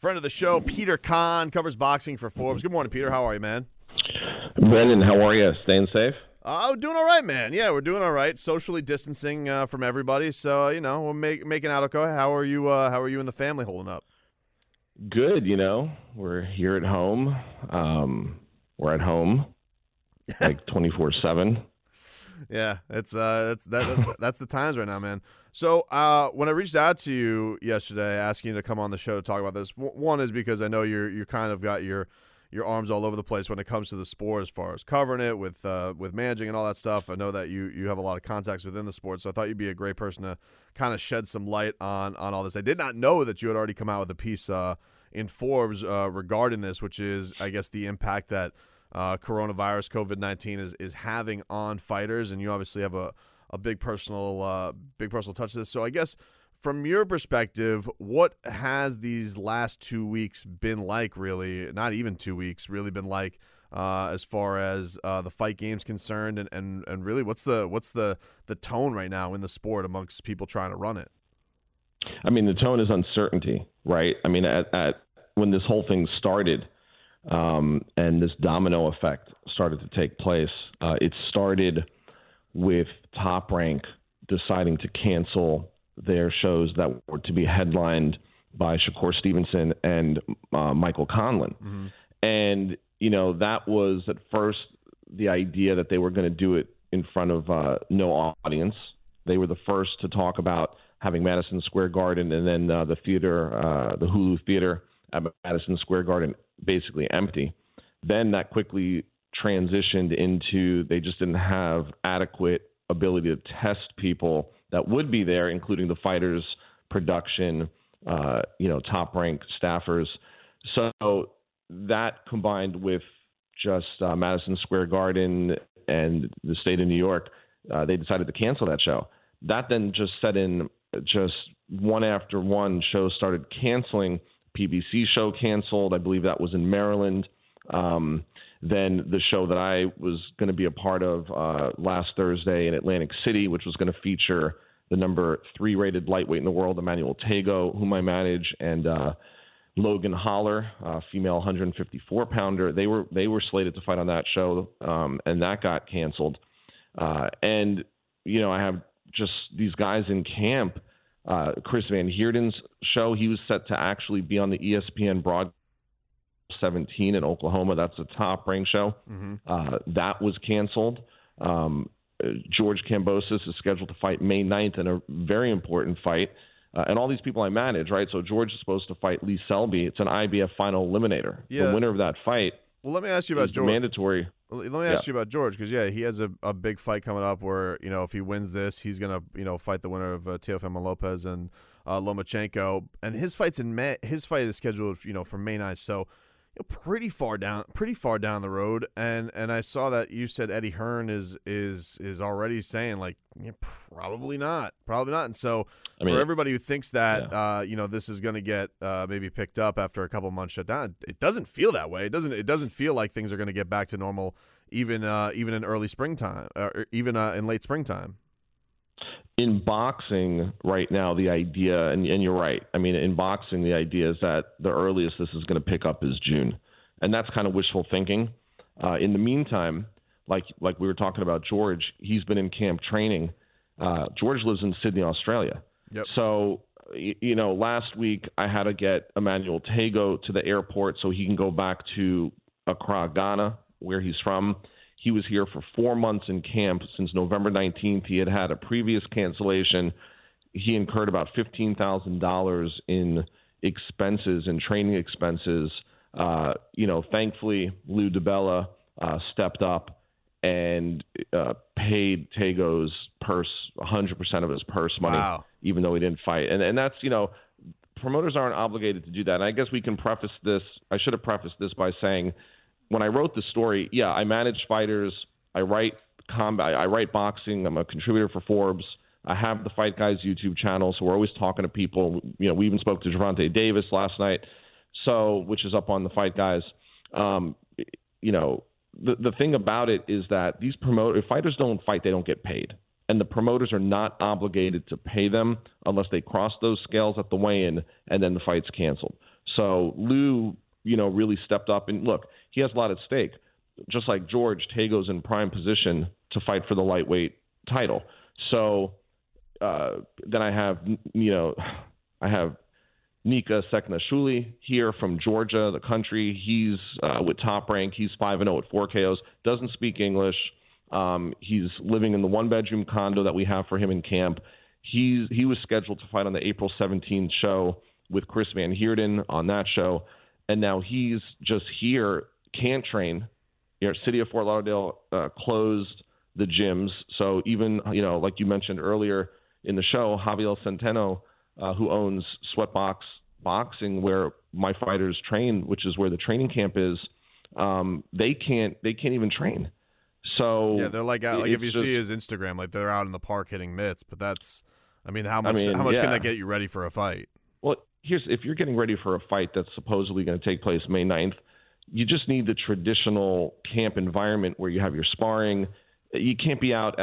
Friend of the show, Peter Kahn, covers boxing for Forbes. Good morning, Peter. How are you, man? Brendan, how are you? Staying safe? Doing all right, man. Yeah, we're doing all right. Socially distancing from everybody. So, you know, we're making out okay. How are you and the family holding up? Good, you know. We're here at home. We're at home like 24/7. Yeah, that's the times right now, man. So when I reached out to you yesterday asking you to come on the show to talk about this, one is because I know you're kind of got your arms all over the place when it comes to the sport as far as covering it with managing and all that stuff. I know that you have a lot of contacts within the sport, so I thought you'd be a great person to kind of shed some light on all this. I did not know that you had already come out with a piece in Forbes regarding this, which is, I guess, the impact that coronavirus, COVID-19 is having on fighters, and you obviously have a big personal touch to this. So I guess from your perspective, what has these last 2 weeks been like, really, not even 2 weeks, really been like as far as the fight game's concerned, and really what's the tone right now in the sport amongst people trying to run it? I mean, the tone is uncertainty, right? I mean, at when this whole thing started and this domino effect started to take place, it started with Top Rank deciding to cancel their shows that were to be headlined by Shakur Stevenson and Michael Conlon. Mm-hmm. And, you know, that was at first the idea that they were going to do it in front of no audience. They were the first to talk about having Madison Square Garden and then the theater, the Hulu theater at Madison Square Garden, basically empty. Then that quickly transitioned into they just didn't have adequate ability to test people that would be there, including the fighters, production, Top Rank staffers. So that combined with just Madison Square Garden and the state of New York, they decided to cancel that show. That then just set in, just one after one, shows started canceling. PBC show canceled. I believe that was in Maryland. Then the show that I was going to be a part of last Thursday in Atlantic City, which was going to feature the number 3 rated lightweight in the world, Emmanuel Tagoe, whom I manage, and Logan Holler, female 154 pounder. They were slated to fight on that show, and that got canceled. And, you know, I have just these guys in camp. Chris Van Heerden's show, he was set to actually be on the ESPN broadcast 17 in Oklahoma. That's a Top Rank show. Mm-hmm. That was canceled. George Cambosos is scheduled to fight May 9th in a very important fight. And all these people I manage, right? So George is supposed to fight Lee Selby. It's an IBF final eliminator. Yeah. The winner of that fight. Well, let me ask you about George. Mandatory. Let me ask you about George, because he has a big fight coming up where, you know, if he wins this, he's gonna fight the winner of Teofimo Lopez and Lomachenko, and his fight's in May. His fight is scheduled for May 9th, so pretty far down the road. And I saw that you said Eddie Hearn is already saying like probably not. And so I mean, for everybody who thinks that this is going to get maybe picked up after a couple months shut down, it doesn't feel that way. It doesn't feel like things are going to get back to normal even in early springtime or even in late springtime. In boxing right now, the idea, and you're right, I mean, in boxing, the idea is that the earliest this is going to pick up is June. And that's kind of wishful thinking. In the meantime, like we were talking about George, he's been in camp training. George lives in Sydney, Australia. Yep. So you know, last week I had to get Emmanuel Tagoe to the airport so he can go back to Accra, Ghana, where he's from. He was here for 4 months in camp. Since November 19th, he had had a previous cancellation. He incurred about $15,000 in expenses and training expenses. Thankfully, Lou DiBella stepped up and paid Tagoe's purse, 100% of his purse money, wow, even though he didn't fight. And that's, you know, promoters aren't obligated to do that. And I guess we can preface this. I should have prefaced this by saying, when I wrote the story, yeah, I manage fighters. I write combat. I write boxing. I'm a contributor for Forbes. I have the Fight Guys YouTube channel, so we're always talking to people. You know, we even spoke to Gervonta Davis last night, so which is up on the Fight Guys. You know, the thing about it is that these promoters, if fighters don't fight, they don't get paid, and the promoters are not obligated to pay them unless they cross those scales at the weigh-in, and then the fight's canceled. So Lou, you know, really stepped up, and look, he has a lot at stake. Just like George, Tagoe's in prime position to fight for the lightweight title. So then I have, you know, I have Nika Seknashvili here from Georgia, the country. He's with Top Rank. He's 5-0 at 4 KOs. Doesn't speak English. He's living in the one-bedroom condo that we have for him in camp. He was scheduled to fight on the April 17th show with Chris Van Heerden on that show. And now he's just here, can't train. You know, city of Fort Lauderdale closed the gyms. So even, you know, like you mentioned earlier in the show, Javier Centeno, who owns Sweatbox Boxing, where my fighters train, which is where the training camp is, they can't even train. So yeah, they're like out, like if you just see his Instagram, like they're out in the park hitting mitts. But that's, I mean, how much yeah, can that get you ready for a fight? Well, here's, if you're getting ready for a fight that's supposedly going to take place May 9th, you just need the traditional camp environment where you have your sparring. You can't be out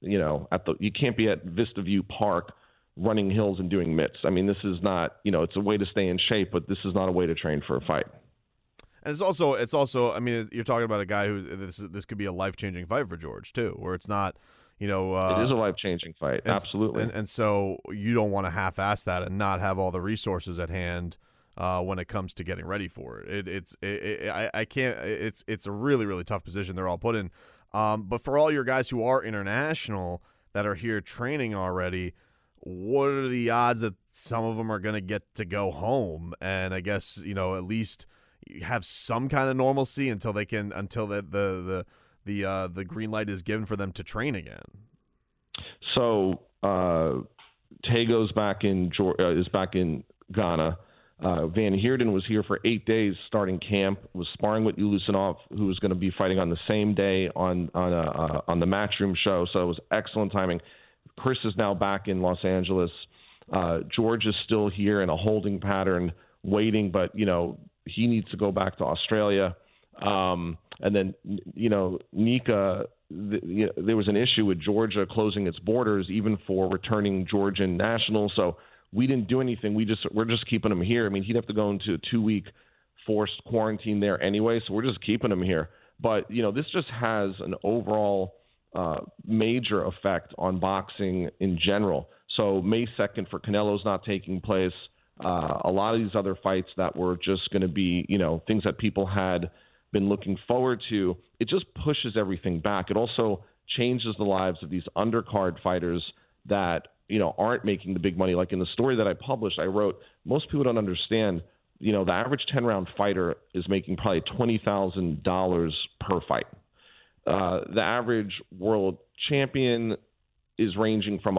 you can't be at Vista View Park running hills and doing mitts. I mean, this is not, you know, it's a way to stay in shape, but this is not a way to train for a fight. And it's also, I mean, you're talking about a guy who this could be a life-changing fight for George too, where it's not, you know, it is a life-changing fight, absolutely. And so you don't want to half-ass that and not have all the resources at hand when it comes to getting ready for it. It's a really, really tough position they're all put in. But for all your guys who are international that are here training already, what are the odds that some of them are going to get to go home? And I guess, you know, at least have some kind of normalcy until they can, until the green light is given for them to train again. So Tagoe's back in Ghana. Van Heerden was here for 8 days starting camp, was sparring with Ulusinov, who was going to be fighting on the same day on the Matchroom show. So it was excellent timing. Chris is now back in Los Angeles. George is still here in a holding pattern, waiting, but, you know, he needs to go back to Australia. And then, you know, Nika, there was an issue with Georgia closing its borders, even for returning Georgian nationals. So we didn't do anything. We're just keeping him here. I mean, he'd have to go into a 2-week forced quarantine there anyway. So we're just keeping him here. But, you know, this just has an overall major effect on boxing in general. So May 2nd for Canelo's not taking place. A lot of these other fights that were just going to be, you know, things that people had been looking forward to, it just pushes everything back. It also changes the lives of these undercard fighters that, you know, aren't making the big money. Like in the story that I published, I wrote, most people don't understand, you know, the average 10-round fighter is making probably $20,000 per fight. The average world champion is ranging from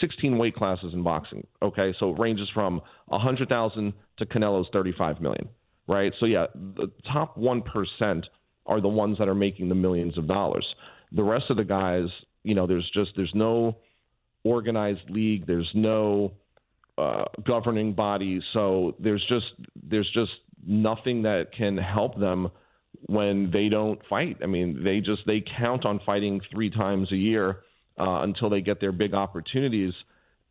16 weight classes in boxing. Okay, so it ranges from 100,000 to Canelo's 35 million. Right. So, yeah, the top 1% are the ones that are making the millions of dollars. The rest of the guys, you know, there's no organized league. There's no governing body. So there's just nothing that can help them when they don't fight. I mean, they count on fighting 3 times a year until they get their big opportunities.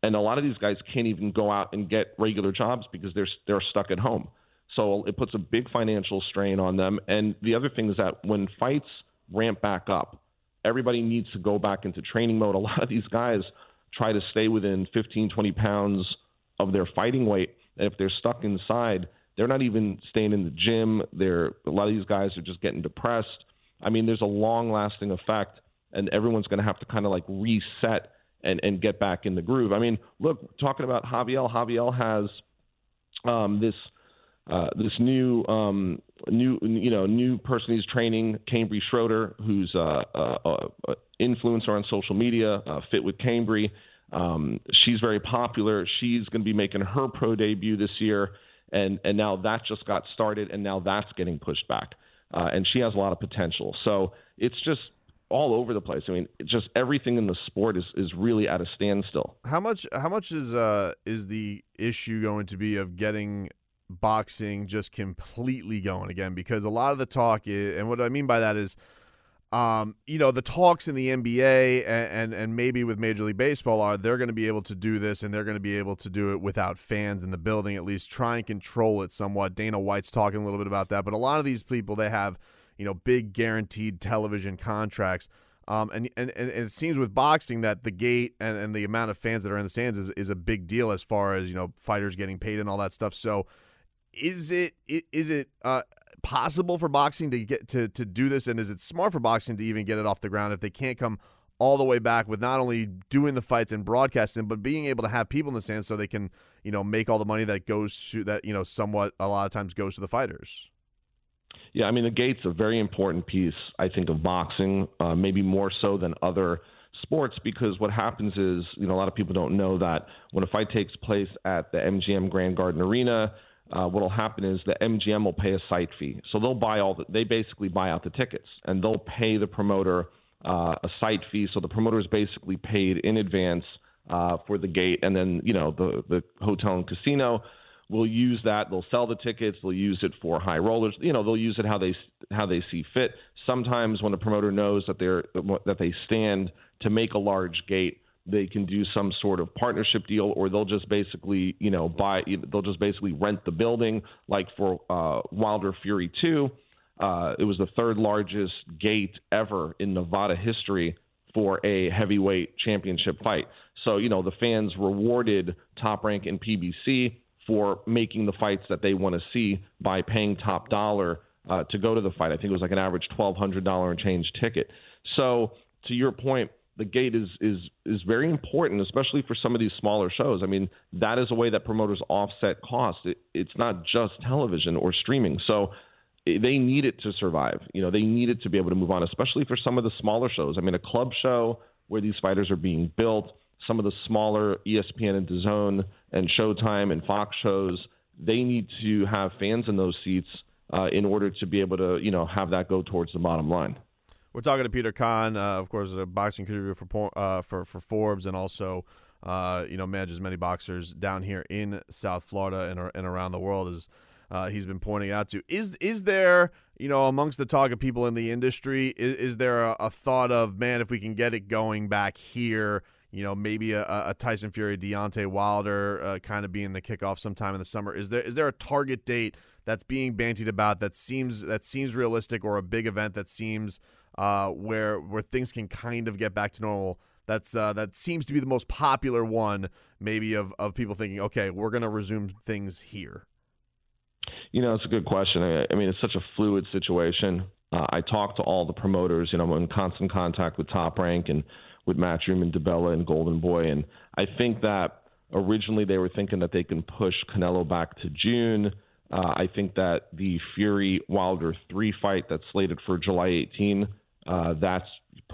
And a lot of these guys can't even go out and get regular jobs because they're stuck at home. So it puts a big financial strain on them. And the other thing is that when fights ramp back up, everybody needs to go back into training mode. A lot of these guys try to stay within 15, 20 pounds of their fighting weight. And if they're stuck inside, they're not even staying in the gym. A lot of these guys are just getting depressed. I mean, there's a long-lasting effect, and everyone's going to have to kind of like reset and get back in the groove. I mean, look, talking about Javier has this new person he's training, Cambry Schroeder, who's a influencer on social media, Fit with Cambry. She's very popular. She's going to be making her pro debut this year, and now that just got started, and now that's getting pushed back. And she has a lot of potential. So it's just all over the place. I mean, just everything in the sport is really at a standstill. How much is the issue going to be of getting boxing just completely going again? Because a lot of the talk is, and what I mean by that is, the talks in the NBA and maybe with Major League Baseball are they're going to be able to do this, and they're going to be able to do it without fans in the building, at least try and control it somewhat. Dana White's talking a little bit about that, but a lot of these people, they have, big guaranteed television contracts. And it seems with boxing that the gate and the amount of fans that are in the stands is a big deal as far as, fighters getting paid and all that stuff. So is it possible for boxing to get to do this, and is it smart for boxing to even get it off the ground if they can't come all the way back with not only doing the fights and broadcasting, but being able to have people in the stands so they can make all the money that goes to that, somewhat a lot of times goes to the fighters? Yeah, I mean, the gate's a very important piece, I think, of boxing, maybe more so than other sports, because what happens is a lot of people don't know that when a fight takes place at the MGM Grand Garden Arena, what will happen is the MGM will pay a site fee. So they'll they basically buy out the tickets, and they'll pay the promoter a site fee. So the promoter is basically paid in advance for the gate. And then, the hotel and casino will use that. They'll sell the tickets. They'll use it for high rollers. They'll use it how they see fit. Sometimes when a promoter knows that they stand to make a large gate, they can do some sort of partnership deal, or they'll just basically, rent the building. Like for Wilder Fury 2, it was the third largest gate ever in Nevada history for a heavyweight championship fight. So, the fans rewarded Top Rank and PBC for making the fights that they want to see by paying top dollar to go to the fight. I think it was like an average $1,200 and change ticket. So to your point, the gate is very important, especially for some of these smaller shows. I mean, that is a way that promoters offset costs. It's not just television or streaming. So they need it to survive. They need it to be able to move on, especially for some of the smaller shows. I mean, a club show where these fighters are being built, some of the smaller ESPN and DAZN and Showtime and Fox shows, they need to have fans in those seats in order to be able to, have that go towards the bottom line. We're talking to Peter Kahn, of course, a boxing contributor for Forbes, and also, manages many boxers down here in South Florida and around the world, as he's been pointing out to. Is there, amongst the talk of people in the industry, is there a thought of, man, if we can get it going back here, maybe a Tyson Fury, Deontay Wilder kind of being the kickoff sometime in the summer? Is there a target date that's being bantied about that seems realistic, or a big event that seems where things can kind of get back to normal? That's that seems to be the most popular one, maybe of people thinking, okay, we're going to resume things here. It's a good question. I mean, it's such a fluid situation. I talk to all the promoters. I'm in constant contact with Top Rank and with Matchroom and DiBella and Golden Boy, and I think that originally they were thinking that they can push Canelo back to June. I think that the Fury-Wilder 3 fight that's slated for July 18, that's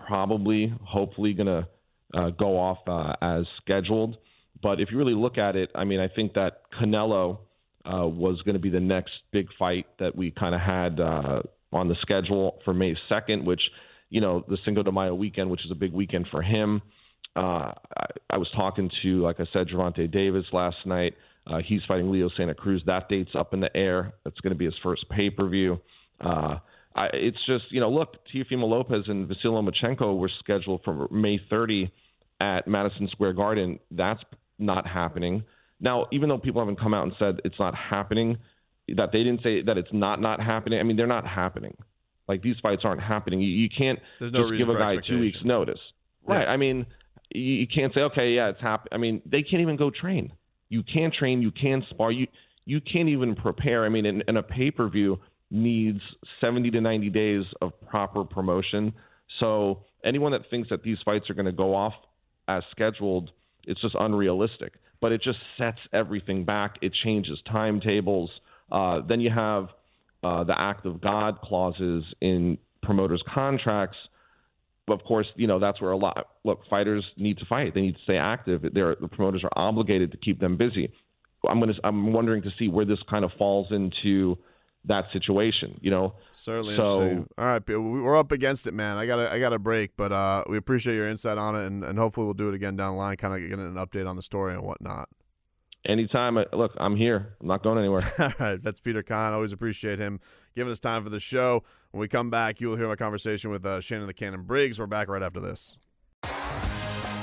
probably, hopefully, going to go off as scheduled. But if you really look at it, I mean, I think that Canelo was going to be the next big fight that we kind of had on the schedule for May 2nd, which, the Cinco de Mayo weekend, which is a big weekend for him. I was talking to, like I said, Gervonta Davis last night. He's fighting Leo Santa Cruz. That date's up in the air. That's going to be his first pay-per-view. It's just, look, Teofimo Lopez and Vasily Lomachenko were scheduled for May 30 at Madison Square Garden. That's not happening. Now, even though people haven't come out and said it's not happening, that they didn't say that it's not happening. I mean, they're not happening. Like, these fights aren't happening. You can't just give a guy 2 weeks' notice. Yeah. Right. I mean, You can't say, okay, yeah, it's happening. I mean, they can't even go train. You can train. You can spar. You can't even prepare. I mean, and a pay-per-view needs 70 to 90 days of proper promotion. So anyone that thinks that these fights are going to go off as scheduled, it's just unrealistic. But it just sets everything back. It changes timetables. Then you have the act of God clauses in promoters' contracts. Of course, you know, that's where a lot – look, fighters need to fight. They need to stay active. The promoters are obligated to keep them busy. I'm wondering to see where this kind of falls into that situation, you know? Certainly. So, all right, Peter, we're up against it, man. I got a break, but we appreciate your insight on it, and hopefully we'll do it again down the line, kind of getting an update on the story and whatnot. Anytime. Look, I'm here. I'm not going anywhere. All right. That's Peter Kahn. Always appreciate him giving us time for the show. When we come back, you'll hear my conversation with Shannon the Cannon Briggs. We're back right after this.